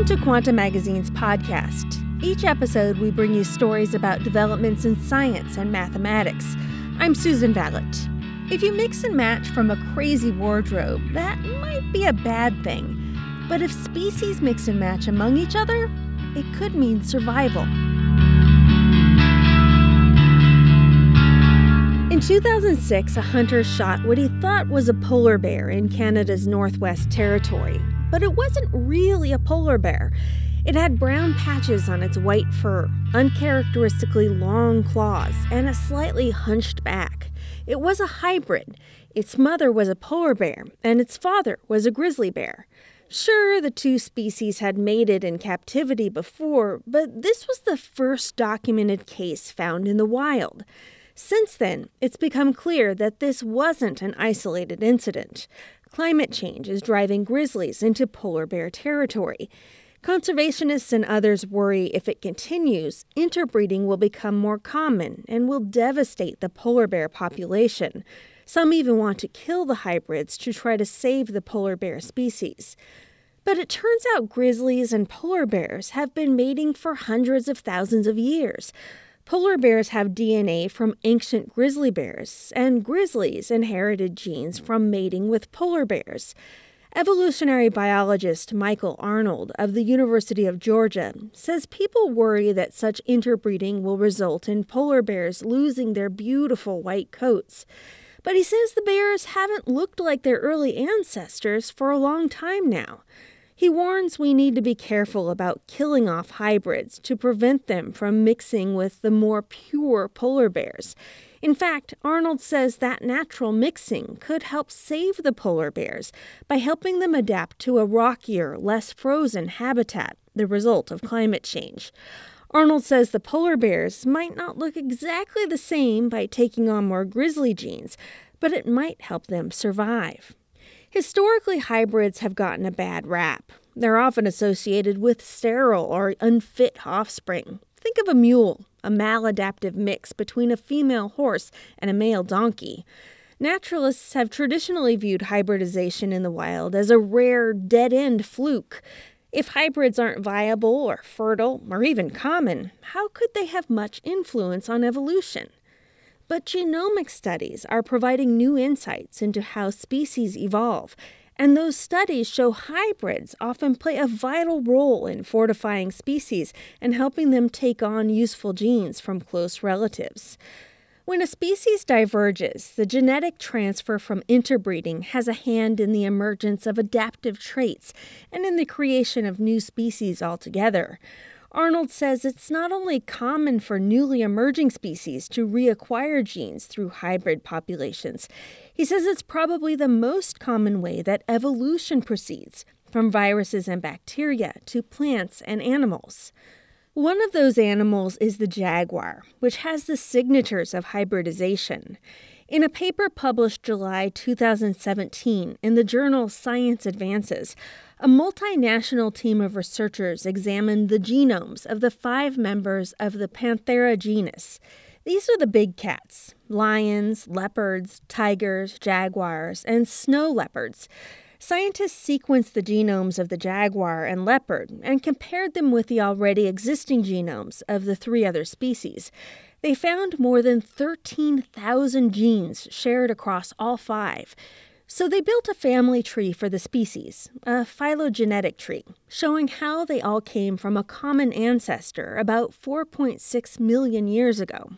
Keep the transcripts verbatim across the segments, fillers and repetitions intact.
Welcome to Quanta Magazine's podcast. Each episode, we bring you stories about developments in science and mathematics. I'm Susan Vallet. If you mix and match from a crazy wardrobe, that might be a bad thing. But if species mix and match among each other, it could mean survival. In two thousand six, a hunter shot what he thought was a polar bear in Canada's Northwest Territory. But it wasn't really a polar bear. It had brown patches on its white fur, uncharacteristically long claws, and a slightly hunched back. It was a hybrid. Its mother was a polar bear, and its father was a grizzly bear. Sure, the two species had mated in captivity before, but this was the first documented case found in the wild. Since then, it's become clear that this wasn't an isolated incident. Climate change is driving grizzlies into polar bear territory. Conservationists and others worry if it continues, interbreeding will become more common and will devastate the polar bear population. Some even want to kill the hybrids to try to save the polar bear species. But it turns out grizzlies and polar bears have been mating for hundreds of thousands of years. Polar bears have D N A from ancient grizzly bears, and grizzlies inherited genes from mating with polar bears. Evolutionary biologist Michael Arnold of the University of Georgia says people worry that such interbreeding will result in polar bears losing their beautiful white coats. But he says the bears haven't looked like their early ancestors for a long time now. He warns we need to be careful about killing off hybrids to prevent them from mixing with the more pure polar bears. In fact, Arnold says that natural mixing could help save the polar bears by helping them adapt to a rockier, less frozen habitat, the result of climate change. Arnold says the polar bears might not look exactly the same by taking on more grizzly genes, but it might help them survive. Historically, hybrids have gotten a bad rap. They're often associated with sterile or unfit offspring. Think of a mule, a maladaptive mix between a female horse and a male donkey. Naturalists have traditionally viewed hybridization in the wild as a rare, dead-end fluke. If hybrids aren't viable or fertile or even common, how could they have much influence on evolution? But genomic studies are providing new insights into how species evolve, and those studies show hybrids often play a vital role in fortifying species and helping them take on useful genes from close relatives. When a species diverges, the genetic transfer from interbreeding has a hand in the emergence of adaptive traits and in the creation of new species altogether. Arnold says it's not only common for newly emerging species to reacquire genes through hybrid populations. He says it's probably the most common way that evolution proceeds, from viruses and bacteria to plants and animals. One of those animals is the jaguar, which has the signatures of hybridization. In a paper published July two thousand seventeen in the journal Science Advances, a multinational team of researchers examined the genomes of the five members of the Panthera genus. These are the big cats: lions, leopards, tigers, jaguars, and snow leopards. Scientists sequenced the genomes of the jaguar and leopard and compared them with the already existing genomes of the three other species. They found more than thirteen thousand genes shared across all five. So they built a family tree for the species, a phylogenetic tree, showing how they all came from a common ancestor about four point six million years ago.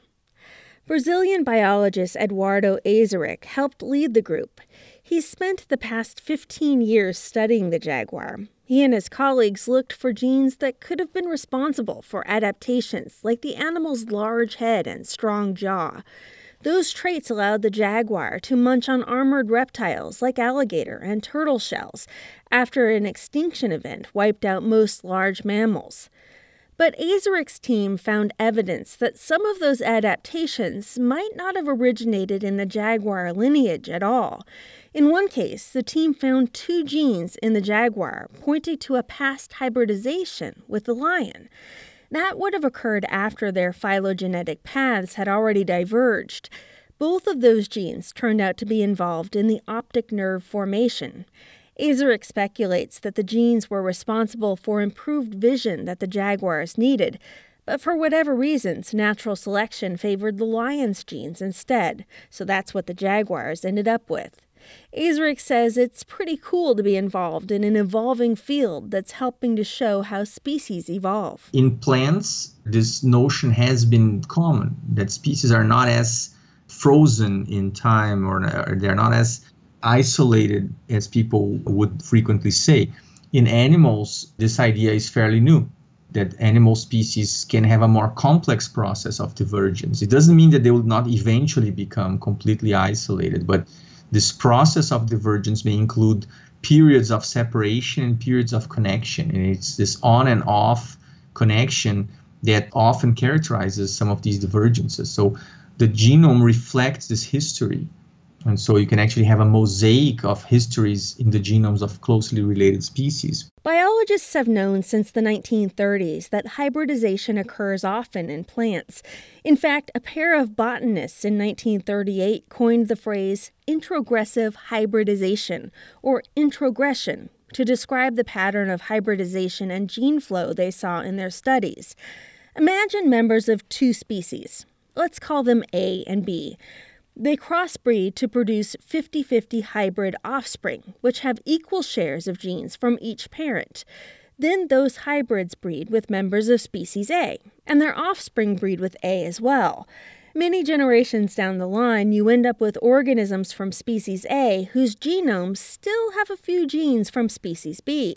Brazilian biologist Eduardo Eizirik helped lead the group. He's spent the past fifteen years studying the jaguar. He and his colleagues looked for genes that could have been responsible for adaptations, like the animal's large head and strong jaw. Those traits allowed the jaguar to munch on armored reptiles like alligator and turtle shells, after an extinction event wiped out most large mammals. But Eizerik's team found evidence that some of those adaptations might not have originated in the jaguar lineage at all. In one case, the team found two genes in the jaguar pointing to a past hybridization with the lion. That would have occurred after their phylogenetic paths had already diverged. Both of those genes turned out to be involved in the optic nerve formation. Eizirik speculates that the genes were responsible for improved vision that the jaguars needed, but for whatever reasons, natural selection favored the lion's genes instead, so that's what the jaguars ended up with. Eizirik says it's pretty cool to be involved in an evolving field that's helping to show how species evolve. In plants, this notion has been common, that species are not as frozen in time or they're not as isolated as people would frequently say. In animals, this idea is fairly new, that animal species can have a more complex process of divergence. It doesn't mean that they will not eventually become completely isolated, but this process of divergence may include periods of separation and periods of connection. And it's this on and off connection that often characterizes some of these divergences. So the genome reflects this history. And so you can actually have a mosaic of histories in the genomes of closely related species. Biologists have known since the nineteen thirties that hybridization occurs often in plants. In fact, a pair of botanists in nineteen thirty-eight coined the phrase introgressive hybridization, or introgression, to describe the pattern of hybridization and gene flow they saw in their studies. Imagine members of two species. Let's call them A and B. They crossbreed to produce fifty-fifty hybrid offspring, which have equal shares of genes from each parent. Then those hybrids breed with members of species A, and their offspring breed with A as well. Many generations down the line, you end up with organisms from species A whose genomes still have a few genes from species B.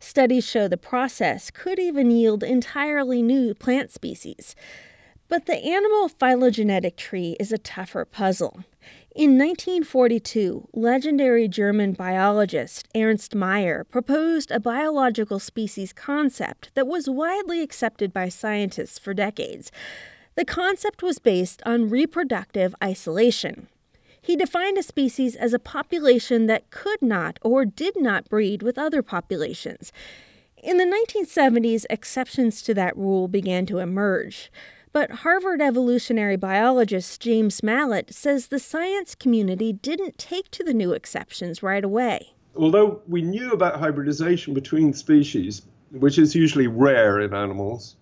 Studies show the process could even yield entirely new plant species. But the animal phylogenetic tree is a tougher puzzle. In nineteen forty-two, legendary German biologist Ernst Mayr proposed a biological species concept that was widely accepted by scientists for decades. The concept was based on reproductive isolation. He defined a species as a population that could not or did not breed with other populations. In the nineteen seventies, exceptions to that rule began to emerge. But Harvard evolutionary biologist James Mallet says the science community didn't take to the new exceptions right away. Although we knew about hybridization between species, which is usually rare in animals,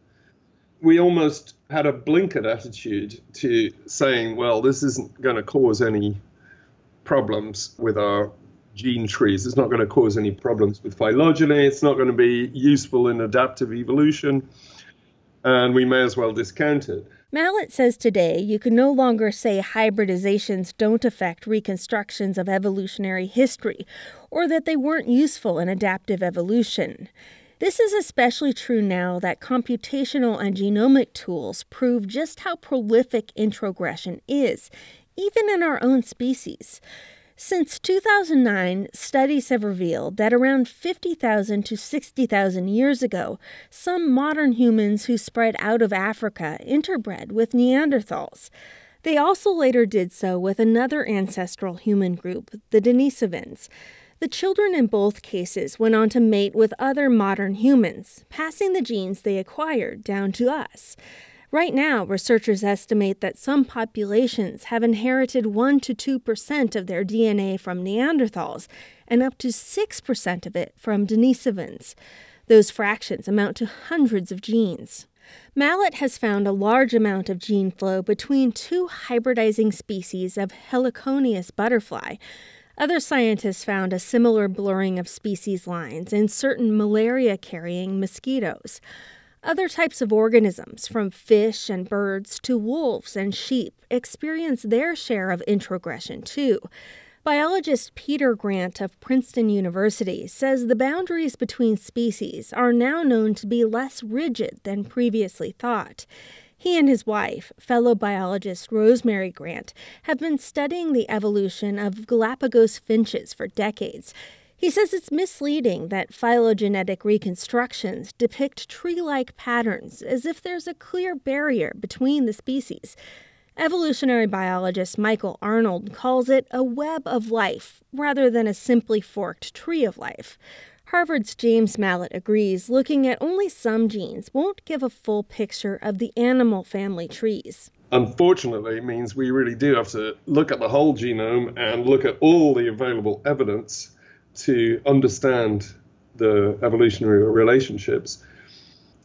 we almost had a blinkered attitude to saying, well, this isn't going to cause any problems with our gene trees. It's not going to cause any problems with phylogeny. It's not going to be useful in adaptive evolution. And we may as well discount it. Mallet says today you can no longer say hybridizations don't affect reconstructions of evolutionary history, or that they weren't useful in adaptive evolution. This is especially true now that computational and genomic tools prove just how prolific introgression is, even in our own species. Since two thousand nine, studies have revealed that around fifty thousand to sixty thousand years ago, some modern humans who spread out of Africa interbred with Neanderthals. They also later did so with another ancestral human group, the Denisovans. The children in both cases went on to mate with other modern humans, passing the genes they acquired down to us. Right now, researchers estimate that some populations have inherited one to two percent of their D N A from Neanderthals and up to six percent of it from Denisovans. Those fractions amount to hundreds of genes. Mallet has found a large amount of gene flow between two hybridizing species of Heliconius butterfly. Other scientists found a similar blurring of species lines in certain malaria-carrying mosquitoes. Other types of organisms, from fish and birds to wolves and sheep, experience their share of introgression, too. Biologist Peter Grant of Princeton University says the boundaries between species are now known to be less rigid than previously thought. He and his wife, fellow biologist Rosemary Grant, have been studying the evolution of Galapagos finches for decades. He says it's misleading that phylogenetic reconstructions depict tree-like patterns as if there's a clear barrier between the species. Evolutionary biologist Michael Arnold calls it a web of life rather than a simply forked tree of life. Harvard's James Mallet agrees looking at only some genes won't give a full picture of the animal family trees. Unfortunately, it means we really do have to look at the whole genome and look at all the available evidence to understand the evolutionary relationships.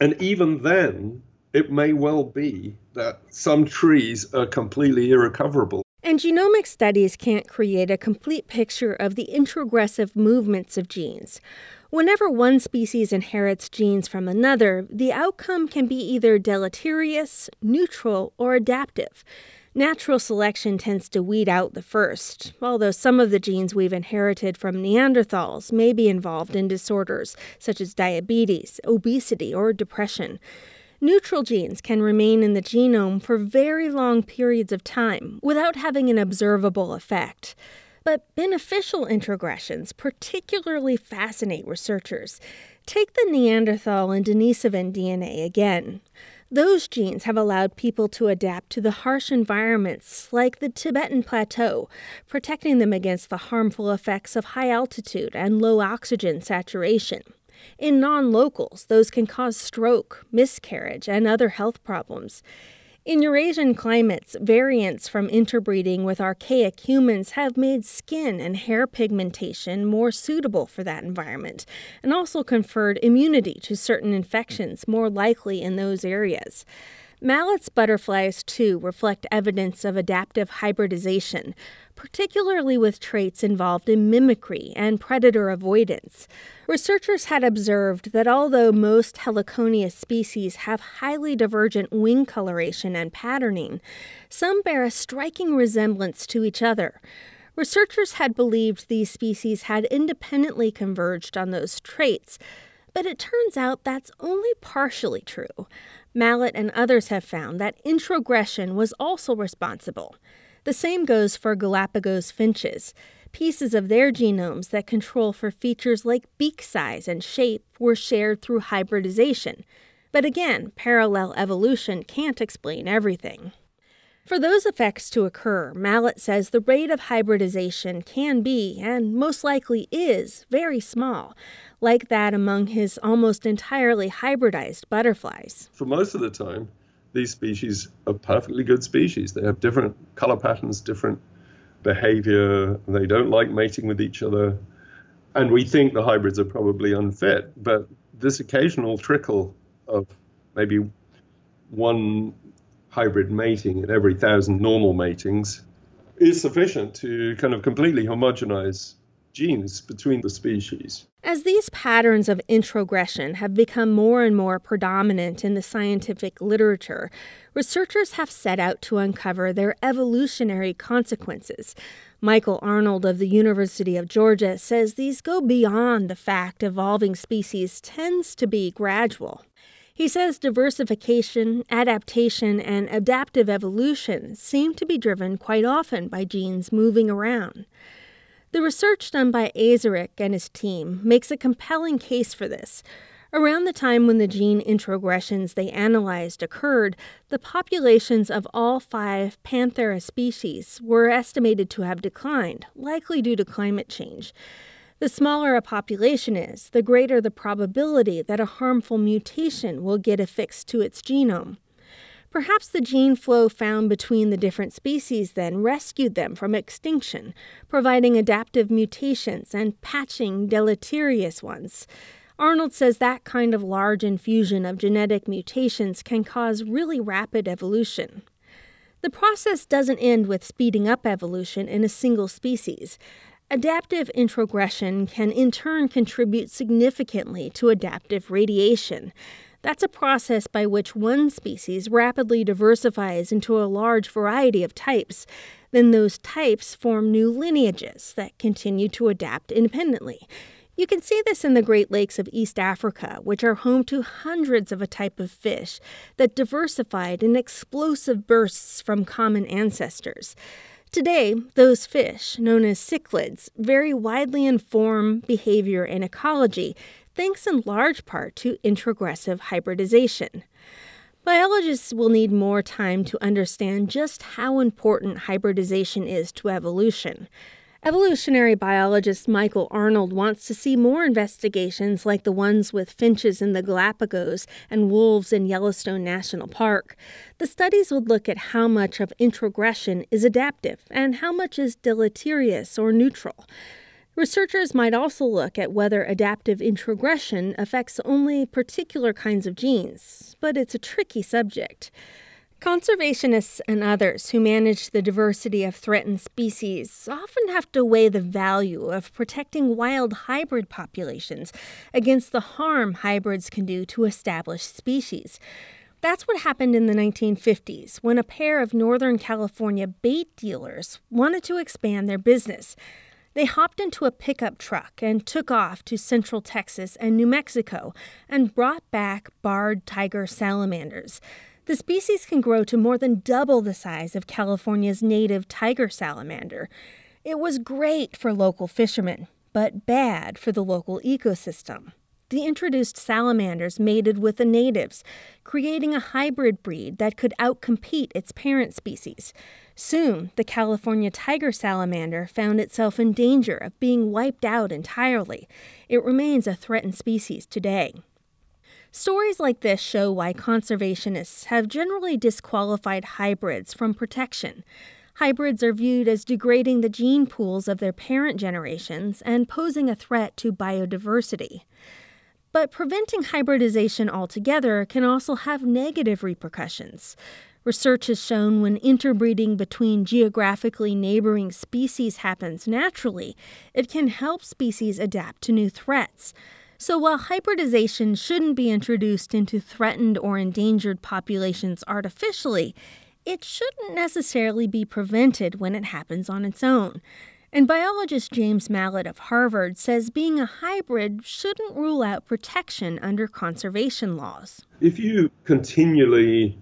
And even then, it may well be that some trees are completely irrecoverable. And genomic studies can't create a complete picture of the introgressive movements of genes. Whenever one species inherits genes from another, the outcome can be either deleterious, neutral, or adaptive. Natural selection tends to weed out the first, although some of the genes we've inherited from Neanderthals may be involved in disorders such as diabetes, obesity, or depression. Neutral genes can remain in the genome for very long periods of time without having an observable effect. But beneficial introgressions particularly fascinate researchers. Take the Neanderthal and Denisovan D N A again. Those genes have allowed people to adapt to the harsh environments like the Tibetan Plateau, protecting them against the harmful effects of high altitude and low oxygen saturation. In non-locals, those can cause stroke, miscarriage, and other health problems. In Eurasian climates, variants from interbreeding with archaic humans have made skin and hair pigmentation more suitable for that environment, and also conferred immunity to certain infections more likely in those areas. Mallet's butterflies, too, reflect evidence of adaptive hybridization, particularly with traits involved in mimicry and predator avoidance. Researchers had observed that although most Heliconius species have highly divergent wing coloration and patterning, some bear a striking resemblance to each other. Researchers had believed these species had independently converged on those traits, but it turns out that's only partially true. Mallet and others have found that introgression was also responsible. The same goes for Galapagos finches. Pieces of their genomes that control for features like beak size and shape were shared through hybridization. But again, parallel evolution can't explain everything. For those effects to occur, Mallet says the rate of hybridization can be, and most likely is, very small, like that among his almost entirely hybridized butterflies. For most of the time, these species are perfectly good species. They have different color patterns, different behavior. They don't like mating with each other. And we think the hybrids are probably unfit. But this occasional trickle of maybe one hybrid mating in every thousand normal matings is sufficient to kind of completely homogenize genes between the species. As these patterns of introgression have become more and more predominant in the scientific literature, researchers have set out to uncover their evolutionary consequences. Michael Arnold of the University of Georgia says these go beyond the fact evolving species tends to be gradual. He says diversification, adaptation, and adaptive evolution seem to be driven quite often by genes moving around. The research done by Eizirik and his team makes a compelling case for this. Around the time when the gene introgressions they analyzed occurred, the populations of all five Panthera species were estimated to have declined, likely due to climate change. The smaller a population is, the greater the probability that a harmful mutation will get affixed to its genome. Perhaps the gene flow found between the different species then rescued them from extinction, providing adaptive mutations and patching deleterious ones. Arnold says that kind of large infusion of genetic mutations can cause really rapid evolution. The process doesn't end with speeding up evolution in a single species. Adaptive introgression can in turn contribute significantly to adaptive radiation. That's a process by which one species rapidly diversifies into a large variety of types. Then those types form new lineages that continue to adapt independently. You can see this in the Great Lakes of East Africa, which are home to hundreds of a type of fish that diversified in explosive bursts from common ancestors. Today, those fish, known as cichlids, vary widely in form, behavior, and ecology, thanks in large part to introgressive hybridization. Biologists will need more time to understand just how important hybridization is to evolution. Evolutionary biologist Michael Arnold wants to see more investigations like the ones with finches in the Galapagos and wolves in Yellowstone National Park. The studies would look at how much of introgression is adaptive and how much is deleterious or neutral. Researchers might also look at whether adaptive introgression affects only particular kinds of genes, but it's a tricky subject. Conservationists and others who manage the diversity of threatened species often have to weigh the value of protecting wild hybrid populations against the harm hybrids can do to established species. That's what happened in the nineteen fifties when a pair of Northern California bait dealers wanted to expand their business. They hopped into a pickup truck and took off to central Texas and New Mexico and brought back barred tiger salamanders. The species can grow to more than double the size of California's native tiger salamander. It was great for local fishermen, but bad for the local ecosystem. The introduced salamanders mated with the natives, creating a hybrid breed that could outcompete its parent species. Soon, the California tiger salamander found itself in danger of being wiped out entirely. It remains a threatened species today. Stories like this show why conservationists have generally disqualified hybrids from protection. Hybrids are viewed as degrading the gene pools of their parent generations and posing a threat to biodiversity. But preventing hybridization altogether can also have negative repercussions. Research has shown when interbreeding between geographically neighboring species happens naturally, it can help species adapt to new threats. So while hybridization shouldn't be introduced into threatened or endangered populations artificially, it shouldn't necessarily be prevented when it happens on its own. And biologist James Mallet of Harvard says being a hybrid shouldn't rule out protection under conservation laws. If you continually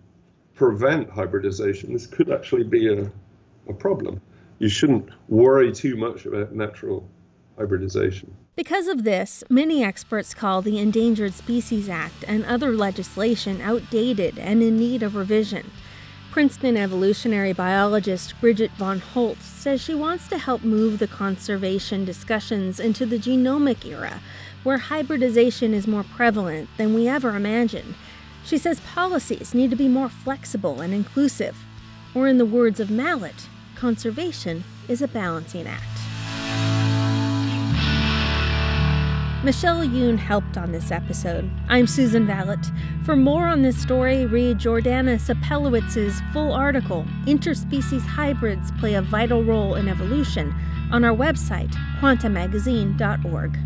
prevent hybridization, this could actually be a, a problem. You shouldn't worry too much about natural hybridization. Because of this, many experts call the Endangered Species Act and other legislation outdated and in need of revision. Princeton evolutionary biologist Bridget von Holt says she wants to help move the conservation discussions into the genomic era, where hybridization is more prevalent than we ever imagined. She says policies need to be more flexible and inclusive. Or in the words of Mallet, conservation is a balancing act. Michelle Yoon helped on this episode. I'm Susan Vallet. For more on this story, read Jordana Sapelowitz's full article, Interspecies Hybrids Play a Vital Role in Evolution, on our website, quanta magazine dot org.